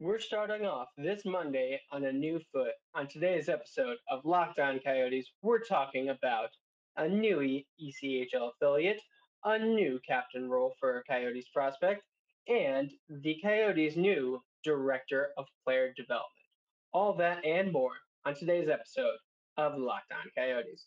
We're starting off this Monday on a new foot. On today's episode of Locked On Coyotes, we're talking about a new ECHL affiliate, a new captain role for a Coyotes prospect, and the Coyotes' new director of player development. All that and more on today's episode of Locked On Coyotes.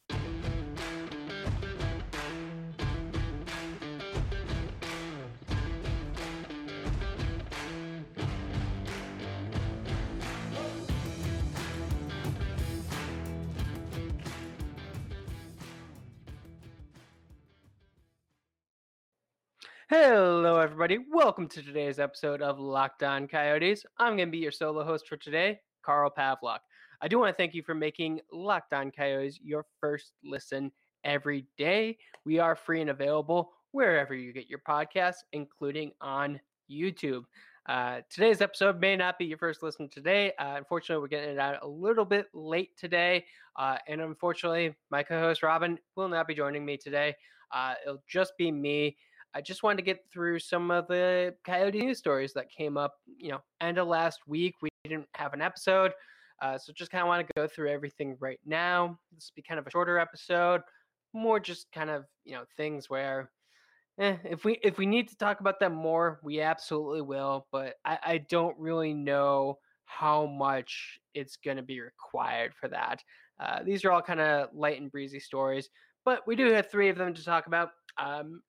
Hello, everybody. Welcome to today's episode of Locked On Coyotes. I'm going to be your solo host for today, Carl Pavlock. I do want to thank you for making Locked On Coyotes your first listen every day. We are free and available wherever you get your podcasts, including on YouTube. Today's episode may not be your first listen today. Unfortunately, we're getting it out a little bit late today. And unfortunately, my co-host Robin will not be joining me today. It'll just be me. I just wanted to get through some of the Coyote news stories that came up, end of last week. We didn't have an episode, so just kind of want to go through everything right now. This will be kind of a shorter episode, more just kind of, things where if we need to talk about them more, we absolutely will, but I don't really know how much it's going to be required for that. These are all kind of light and breezy stories, but we do have three of them to talk about.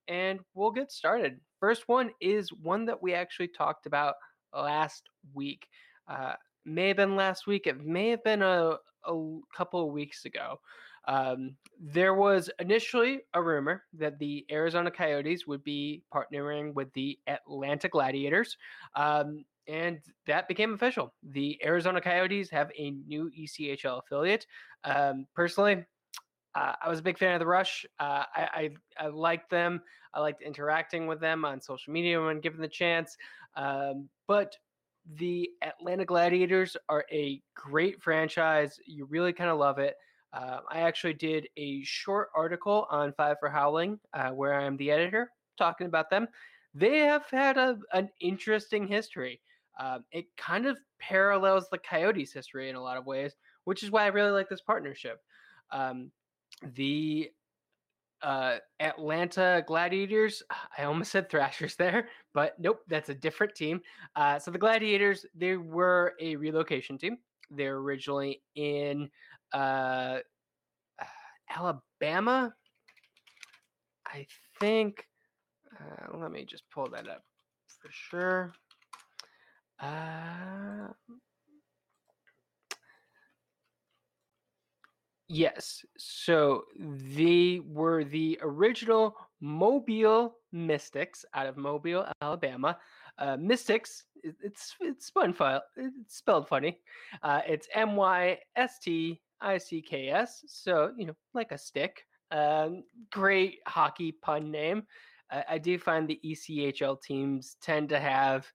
And we'll get started. First one is one that we actually talked about last week. May have been last week. It may have been a couple of weeks ago. There was initially a rumor that the Arizona Coyotes would be partnering with the Atlanta Gladiators. And that became official. The Arizona Coyotes have a new ECHL affiliate. Personally, I was a big fan of The Rush. I liked them. I liked interacting with them on social media when given the chance. But the Atlanta Gladiators are a great franchise. You really kind of love it. I actually did a short article on Five for Howling, where I am the editor, talking about them. They have had an interesting history. It kind of parallels the Coyotes' history in a lot of ways, which is why I really like this partnership. The Atlanta Gladiators, I almost said Thrashers there, but nope, that's a different team. So the Gladiators, they were a relocation team. They're originally in Alabama, I think. Let me just pull that up for sure. Yes, so they were the original Mobile Mystics out of Mobile, Alabama. Mystics, it's spelled funny. It's M-Y-S-T-I-C-K-S, so, like a stick. Great hockey pun name. I do find the ECHL teams tend to have,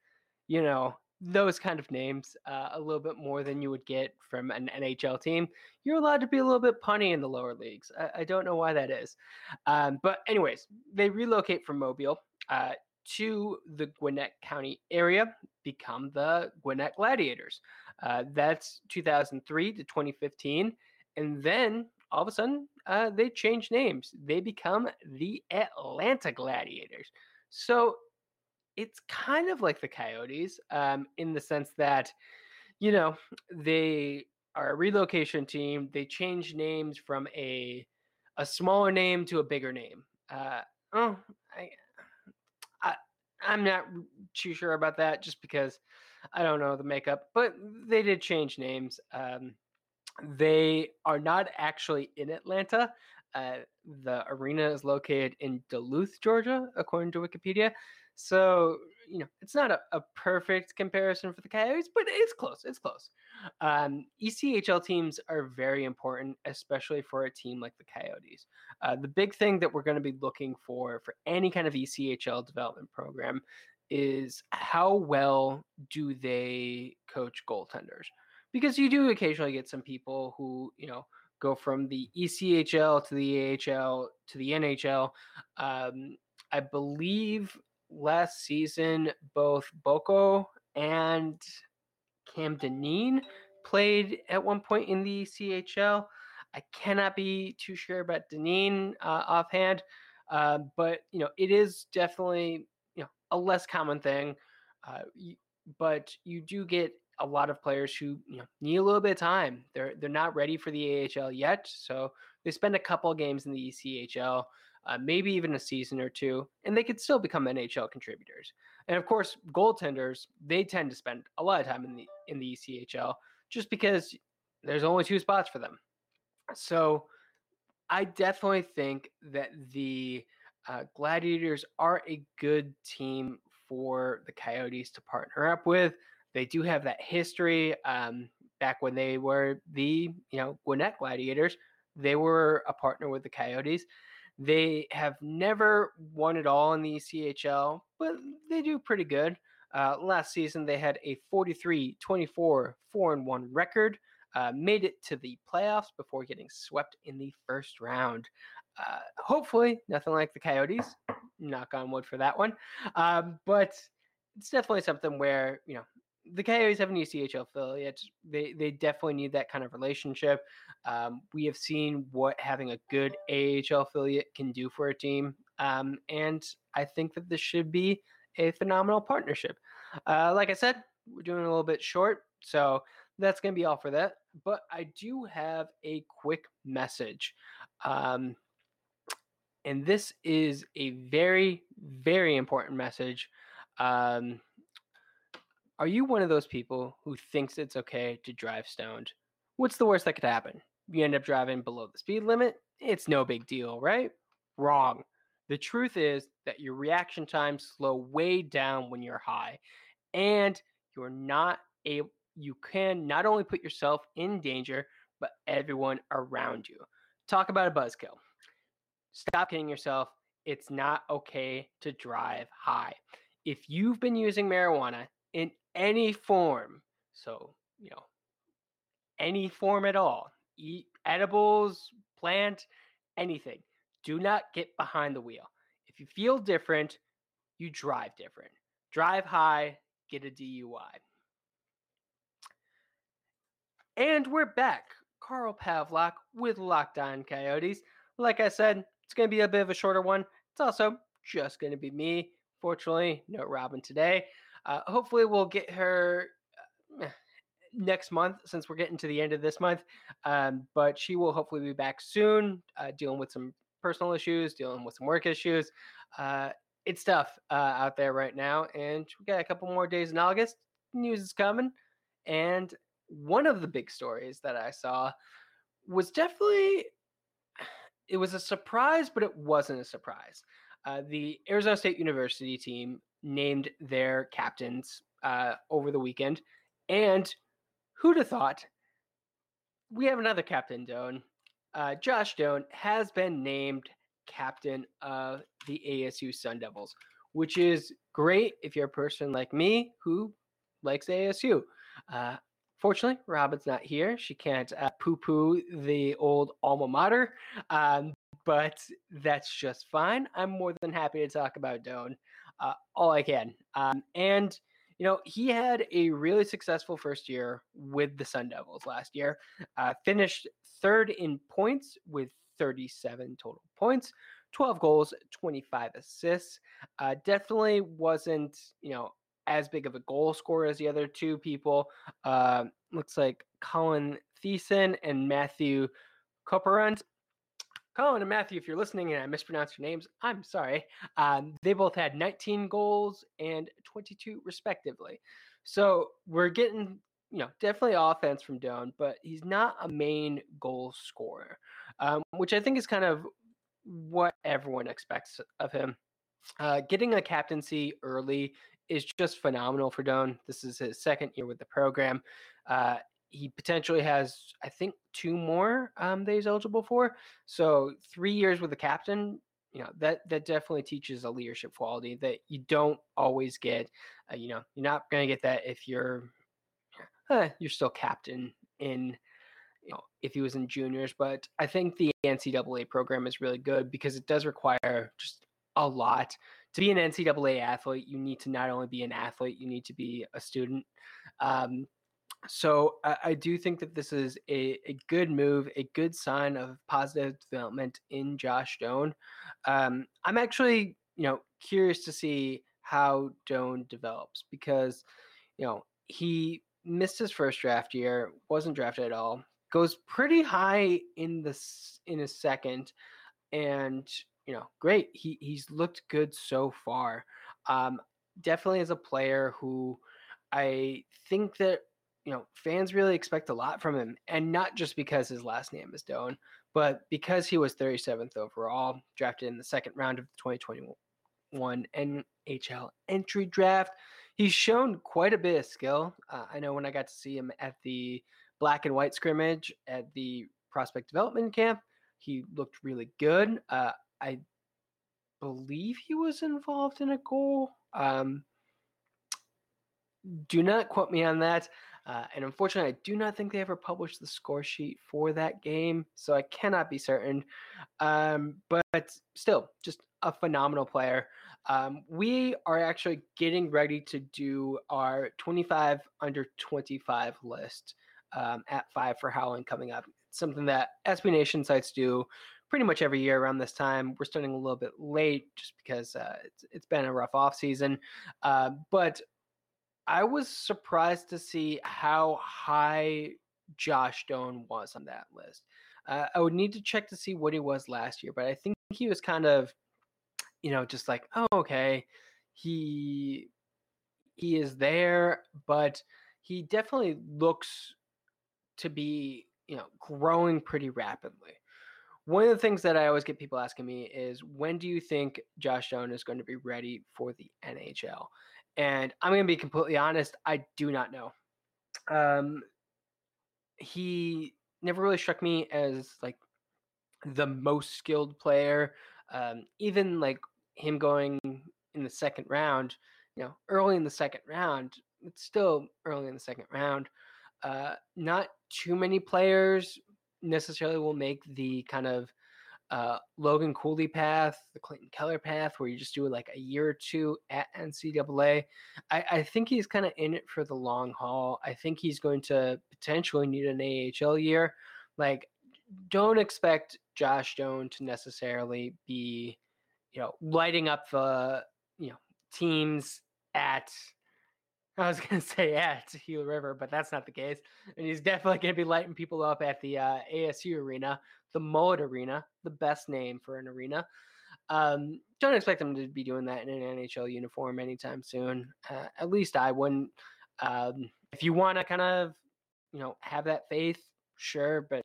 those kind of names a little bit more than you would get from an NHL team. You're allowed to be a little bit punny in the lower leagues. I don't know why that is. But anyways, they relocate from Mobile to the Gwinnett County area, become the Gwinnett Gladiators. That's 2003 to 2015. And then all of a sudden, they change names. They become the Atlanta Gladiators. So it's kind of like the Coyotes in the sense that, they are a relocation team. They change names from a smaller name to a bigger name. I'm not too sure about that just because I don't know the makeup, but they did change names. They are not actually in Atlanta. The arena is located in Duluth, Georgia, according to Wikipedia. So, it's not a perfect comparison for the Coyotes, but it's close. It's close. ECHL teams are very important, especially for a team like the Coyotes. The big thing that we're going to be looking for any kind of ECHL development program is how well do they coach goaltenders? because you do occasionally get some people who, you know, go from the ECHL to the AHL to the NHL. I believe last season, both Boko and Cam Denine played at one point in the ECHL. I cannot be too sure about Denine offhand, but, you know, it is definitely, you know, a less common thing, but you do get a lot of players who, you know, need a little bit of time. They're not ready for the AHL yet, so they spend a couple of games in the ECHL, maybe even a season or two, and they could still become NHL contributors. And of course, goaltenders, they tend to spend a lot of time in the ECHL just because there's only two spots for them. So I definitely think that the Gladiators are a good team for the Coyotes to partner up with. They do have that history. Back when they were the, you know, Gwinnett Gladiators, they were a partner with the Coyotes. They have never won it all in the ECHL, but they do pretty good. Last season, they had a 43-24-4-1 record, made it to the playoffs before getting swept in the first round. Hopefully, nothing like the Coyotes. Knock on wood for that one. But it's definitely something where, you know, the Coyotes have an ECHL affiliate. They definitely need that kind of relationship. We have seen what having a good AHL affiliate can do for a team. And I think that this should be a phenomenal partnership. Like I said, we're doing a little bit short, so that's going to be all for that. But I do have a quick message. And this is a very, very important message. Are you one of those people who thinks it's okay to drive stoned? What's the worst that could happen? You end up driving below the speed limit? It's no big deal, right? Wrong. The truth is that your reaction times slow way down when you're high, and you can not only put yourself in danger, but everyone around you. Talk about a buzzkill. Stop kidding yourself. It's not okay to drive high. If you've been using marijuana in any form, so, you know, any form at all, eat edibles, plant, anything, do not get behind the wheel. If you feel different, you drive different. Drive high, get a DUI. And we're back. Carl Pavlock with Locked On Coyotes. Like I said, it's going to be a bit of a shorter one. It's also just going to be me. Fortunately, no Robin today. Hopefully we'll get her next month, since we're getting to the end of this month. But she will hopefully be back soon, dealing with some personal issues, dealing with some work issues. It's tough out there right now. And we got a couple more days in August. News is coming. And one of the big stories that I saw was definitely, it was a surprise, but it wasn't a surprise. The Arizona State University team named their captains over the weekend. And who'd have thought? We have another captain, Doan. Josh Doan has been named captain of the ASU Sun Devils, which is great if you're a person like me who likes ASU. Fortunately, Robin's not here. She can't poo-poo the old alma mater, but that's just fine. I'm more than happy to talk about Doan all I can. And, you know, he had a really successful first year with the Sun Devils last year. Finished third in points with 37 total points, 12 goals, 25 assists. Definitely wasn't, you know, as big of a goal scorer as the other two people. Looks like Colin Thiessen and Matthew Kopperent. Colin and Matthew, if you're listening and I mispronounced your names, I'm sorry. They both had 19 goals and 22 respectively. So we're getting, you know, definitely offense from Doan, but he's not a main goal scorer, which I think is kind of what everyone expects of him. Getting a captaincy early is just phenomenal for Doan. This is his second year with the program. He potentially has, I think, two more that he's eligible for. So 3 years with the captain, you know, that definitely teaches a leadership quality that you don't always get. You know, you're not going to get that if you're you're still captain in, you know, if he was in juniors. But I think the NCAA program is really good because it does require just a lot. To be an NCAA athlete, you need to not only be an athlete, you need to be a student. So I do think that this is a good move, a good sign of positive development in Josh Doan. I'm actually, curious to see how Doan develops because, he missed his first draft year, wasn't drafted at all, goes pretty high in his second, and, great. He's looked good so far. Definitely as a player who I think that, fans really expect a lot from him, and not just because his last name is Doan, but because he was 37th overall, drafted in the second round of the 2021 NHL entry draft. He's shown quite a bit of skill. I know when I got to see him at the black and white scrimmage at the prospect development camp, he looked really good. I believe he was involved in a goal. Do not quote me on that. And unfortunately, I do not think they ever published the score sheet for that game, so I cannot be certain. But still, just a phenomenal player. We are actually getting ready to do our 25 under 25 list at Five for Howling coming up. It's something that SB Nation sites do pretty much every year around this time. We're starting a little bit late just because it's been a rough offseason. But I was surprised to see how high Josh Doan was on that list. I would need to check to see what he was last year, but I think he was kind of, just like, oh, okay, he is there, but he definitely looks to be, growing pretty rapidly. One of the things that I always get people asking me is, when do you think Josh Doan is going to be ready for the NHL? And I'm going to be completely honest, I do not know. He never really struck me as like the most skilled player. Even like him going in the second round, early in the second round, it's still early in the second round. Not too many players necessarily will make the kind of Logan Cooley path, the Clayton Keller path, where you just do like a year or two at NCAA. I think he's kind of in it for the long haul. I think he's going to potentially need an AHL year. Like, don't expect Josh Doan to necessarily be, lighting up the, teams at, I was going to say at Gila River, but that's not the case. And he's definitely going to be lighting people up at the ASU arena, the Mullett arena, the best name for an arena. Don't expect him to be doing that in an NHL uniform anytime soon. At least I wouldn't. If you want to kind of, have that faith, sure. But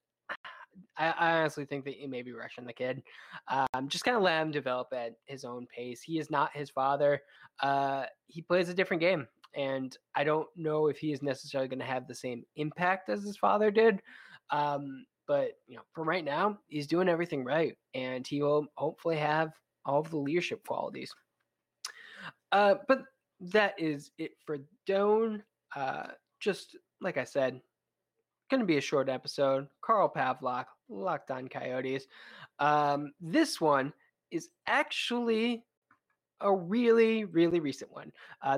I honestly think that you may be rushing the kid. Just kind of let him develop at his own pace. He is not his father. He plays a different game. And I don't know if he is necessarily going to have the same impact as his father did. But, for right now, he's doing everything right. And he will hopefully have all of the leadership qualities. But that is it for Doan. Just like I said, going to be a short episode. Carl Pavlock, Locked On Coyotes. This one is actually a really, really recent one.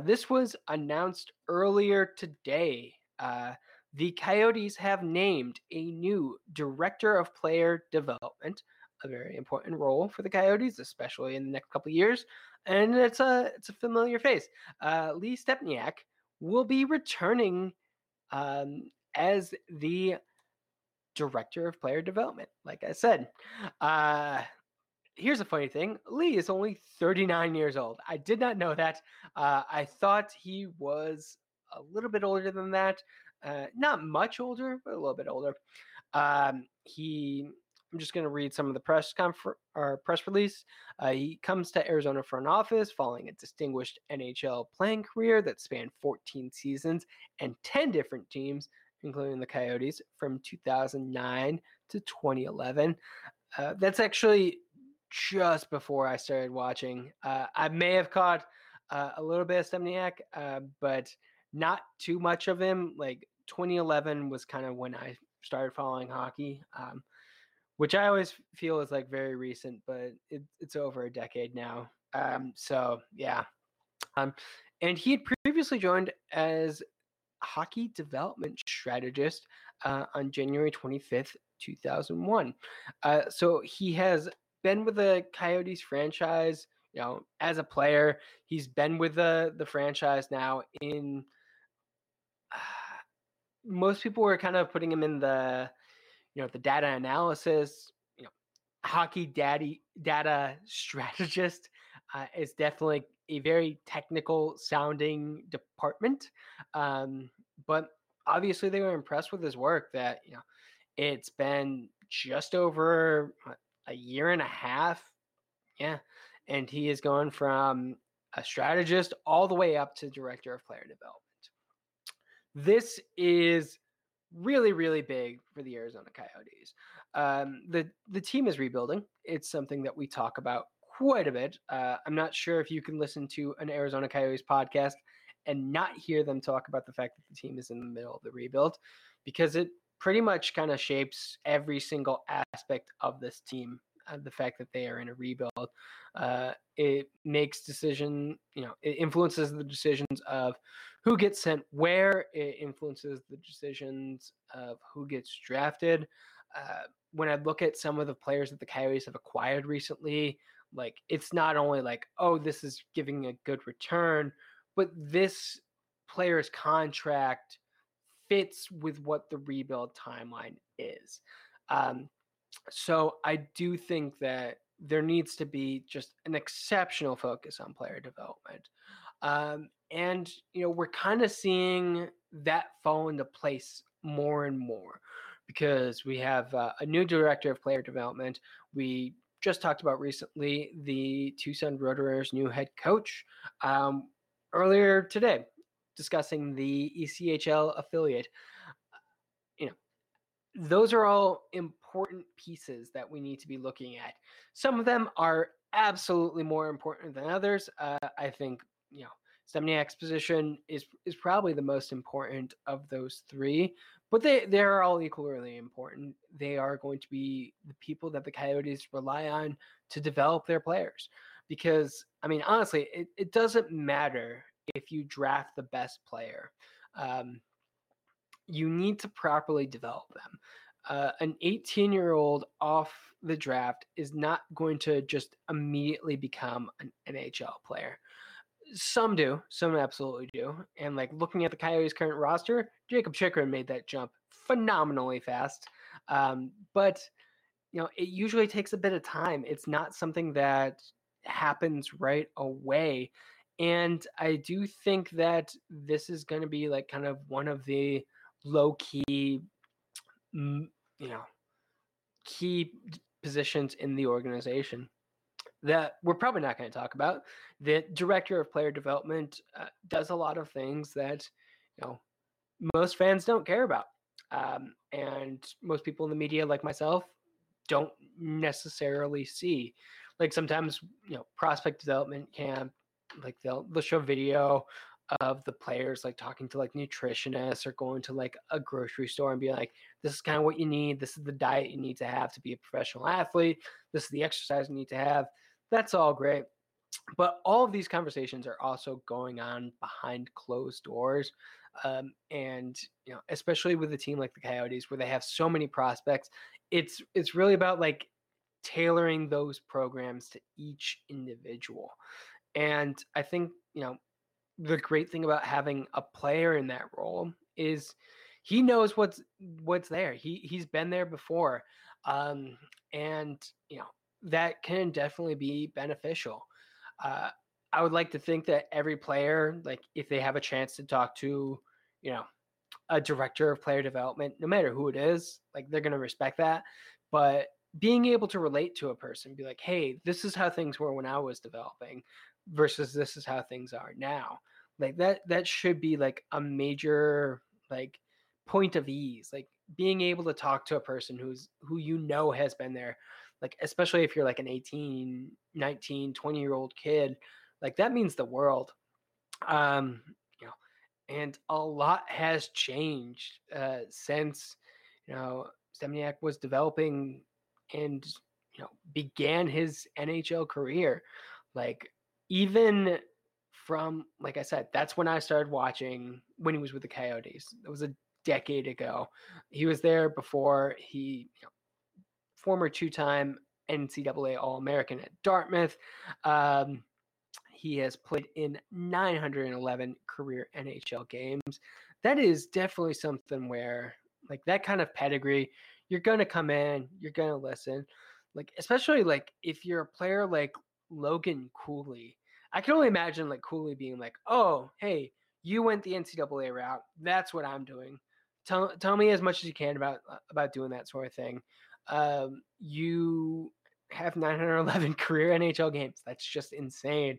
This was announced earlier today. The Coyotes have named a new director of player development, a very important role for the Coyotes, especially in the next couple of years. And it's a familiar face. Lee Stempniak will be returning as the director of player development, like I said. Here's a funny thing. Lee is only 39 years old. I did not know that. I thought he was a little bit older than that. Not much older, but a little bit older. I'm just going to read some of the press release. He comes to Arizona front office following a distinguished NHL playing career that spanned 14 seasons and 10 different teams, including the Coyotes, from 2009 to 2011. That's actually just before I started watching. I may have caught a little bit of Stempniak, but not too much of him. Like, 2011 was kind of when I started following hockey, which I always feel is like very recent, but it's over a decade now. So yeah. And he had previously joined as hockey development strategist on January 25th, 2001. So he has been with the Coyotes franchise, you know, as a player. He's been with the franchise now in most people were kind of putting him in the, you know, the data analysis, you know, hockey data strategist is definitely a very technical sounding department. But obviously they were impressed with his work that, you know, it's been just over a year and a half. Yeah. And he is going from a strategist all the way up to director of player development. This is really, really big for the Arizona Coyotes. The team is rebuilding. It's something that we talk about quite a bit. I'm not sure if you can listen to an Arizona Coyotes podcast and not hear them talk about the fact that the team is in the middle of the rebuild, because it pretty much kind of shapes every single aspect of this team. The fact that they are in a rebuild, it makes decision, you know, it influences the decisions of who gets sent where. It influences the decisions of who gets drafted. When I look at some of the players that the Coyotes have acquired recently, like, it's not only like, oh, this is giving a good return, but this player's contract fits with what the rebuild timeline is. So I do think that there needs to be just an exceptional focus on player development. And, you know, we're kind of seeing that fall into place more and more, because we have a new director of player development. We just talked about recently the Tucson Roadrunners' new head coach earlier today, discussing the ECHL affiliate. Those are all important pieces that we need to be looking at. Some of them are absolutely more important than others. I think, you know, Stempniak's position is probably the most important of those three, but they're all equally important. They are going to be the people that the Coyotes rely on to develop their players. Because, I mean, honestly, it doesn't matter if you draft the best player. You need to properly develop them. An 18-year-old off the draft is not going to just immediately become an NHL player. Some do. Some absolutely do. And, like, looking at the Coyotes' current roster, Jacob Chychrun made that jump phenomenally fast. But, you know, it usually takes a bit of time. It's not something that happens right away. And I do think that this is going to be, like, kind of one of the low-key, you know, key positions in the organization that we're probably not going to talk about. The director of player development does a lot of things that, you know, most fans don't care about. And most people in the media, like myself, don't necessarily see. Like, sometimes, you know, prospect development camp, like, they'll show video of the players, like, talking to, like, nutritionists or going to, like, a grocery store and be like, this is kind of what you need. This is the diet you need to have to be a professional athlete. This is the exercise you need to have. That's all great. But all of these conversations are also going on behind closed doors. And, you know, especially with a team like the Coyotes, where they have so many prospects, it's really about, like, tailoring those programs to each individual. And I think, you know, the great thing about having a player in that role is he knows what's there. He's been there before. And, you know, that can definitely be beneficial. I would like to think that every player, like, if they have a chance to talk to, you know, a director of player development, no matter who it is, like, they're going to respect that. But being able to relate to a person, be like, hey, this is how things were when I was developing versus this is how things are now. Like, that should be, like, a major, like, point of ease, like, being able to talk to a person who you know has been there. Like, especially if you're, like, an 18, 19, 20-year-old kid, like, that means the world. You know, And a lot has changed since, Stempniak was developing and, began his NHL career. Like, even from, like I said, that's when I started watching when he was with the Coyotes. That was a decade ago. He was there before he, former two-time NCAA All-American at Dartmouth. He has played in 911 career NHL games. That is definitely something where, like, that kind of pedigree, you're going to come in, you're going to listen. Like, especially, like, if you're a player like Logan Cooley, I can only imagine, like, Cooley being like, oh, hey, you went the NCAA route. That's what I'm doing. Tell me as much as you can about doing that sort of thing. You have 911 career NHL games. That's just insane.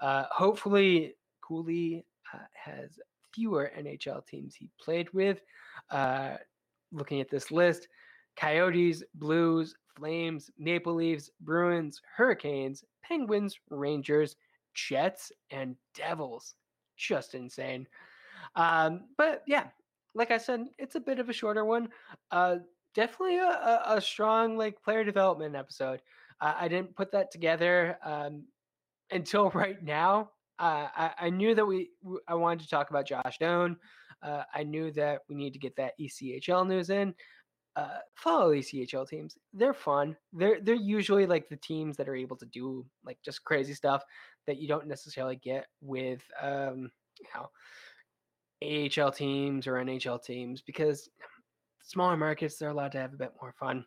Hopefully Cooley has fewer NHL teams he played with. Looking at this list, Coyotes, Blues, Flames, Maple Leafs, Bruins, Hurricanes, Penguins, Rangers, Jets, and Devils. Just insane. But yeah, like I said, it's a bit of a shorter one. Definitely a strong, like, player development episode. I didn't put that together until right now. I knew that I wanted to talk about Josh Doan. I knew that we need to get that ECHL news in. Follow ECHL teams. They're fun. They're usually, like, the teams that are able to do, like, just crazy stuff that you don't necessarily get with AHL teams or NHL teams, because smaller markets, they're allowed to have a bit more fun.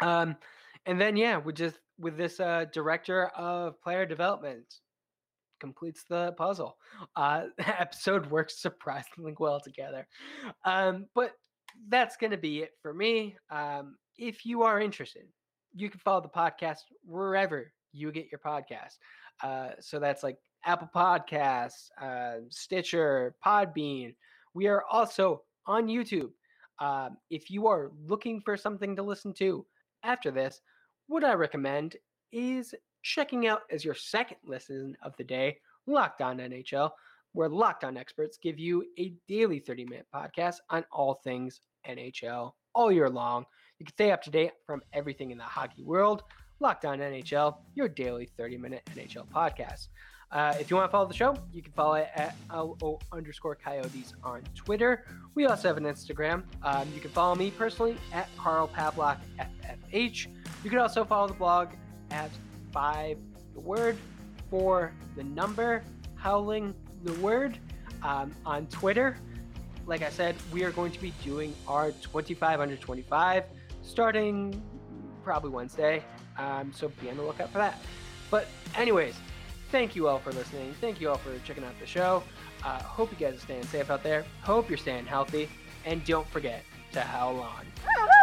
And then, yeah, with this director of player development, completes the puzzle. Episode works surprisingly well together. But that's going to be it for me. If you are interested, you can follow the podcast wherever you get your podcast. So that's like Apple Podcasts, Stitcher, Podbean. We are also on YouTube. If you are looking for something to listen to after this, what I recommend is checking out, as your second listen of the day, Locked On NHL, where Locked On experts give you a daily 30-minute podcast on all things NHL all year long. You can stay up to date from everything in the hockey world. Locked On NHL, your daily 30-minute NHL podcast. If you want to follow the show, you can follow it at LO_Coyotes on Twitter. We also have an Instagram. You can follow me personally at Carl Pavlock FFH. You can also follow the blog at 5 howling on Twitter. Like I said, we are going to be doing our 25 under 25 starting probably Wednesday. So be on the lookout for that. But anyways, thank you all for listening. Thank you all for checking out the show. Hope you guys are staying safe out there. Hope you're staying healthy. And don't forget to howl on.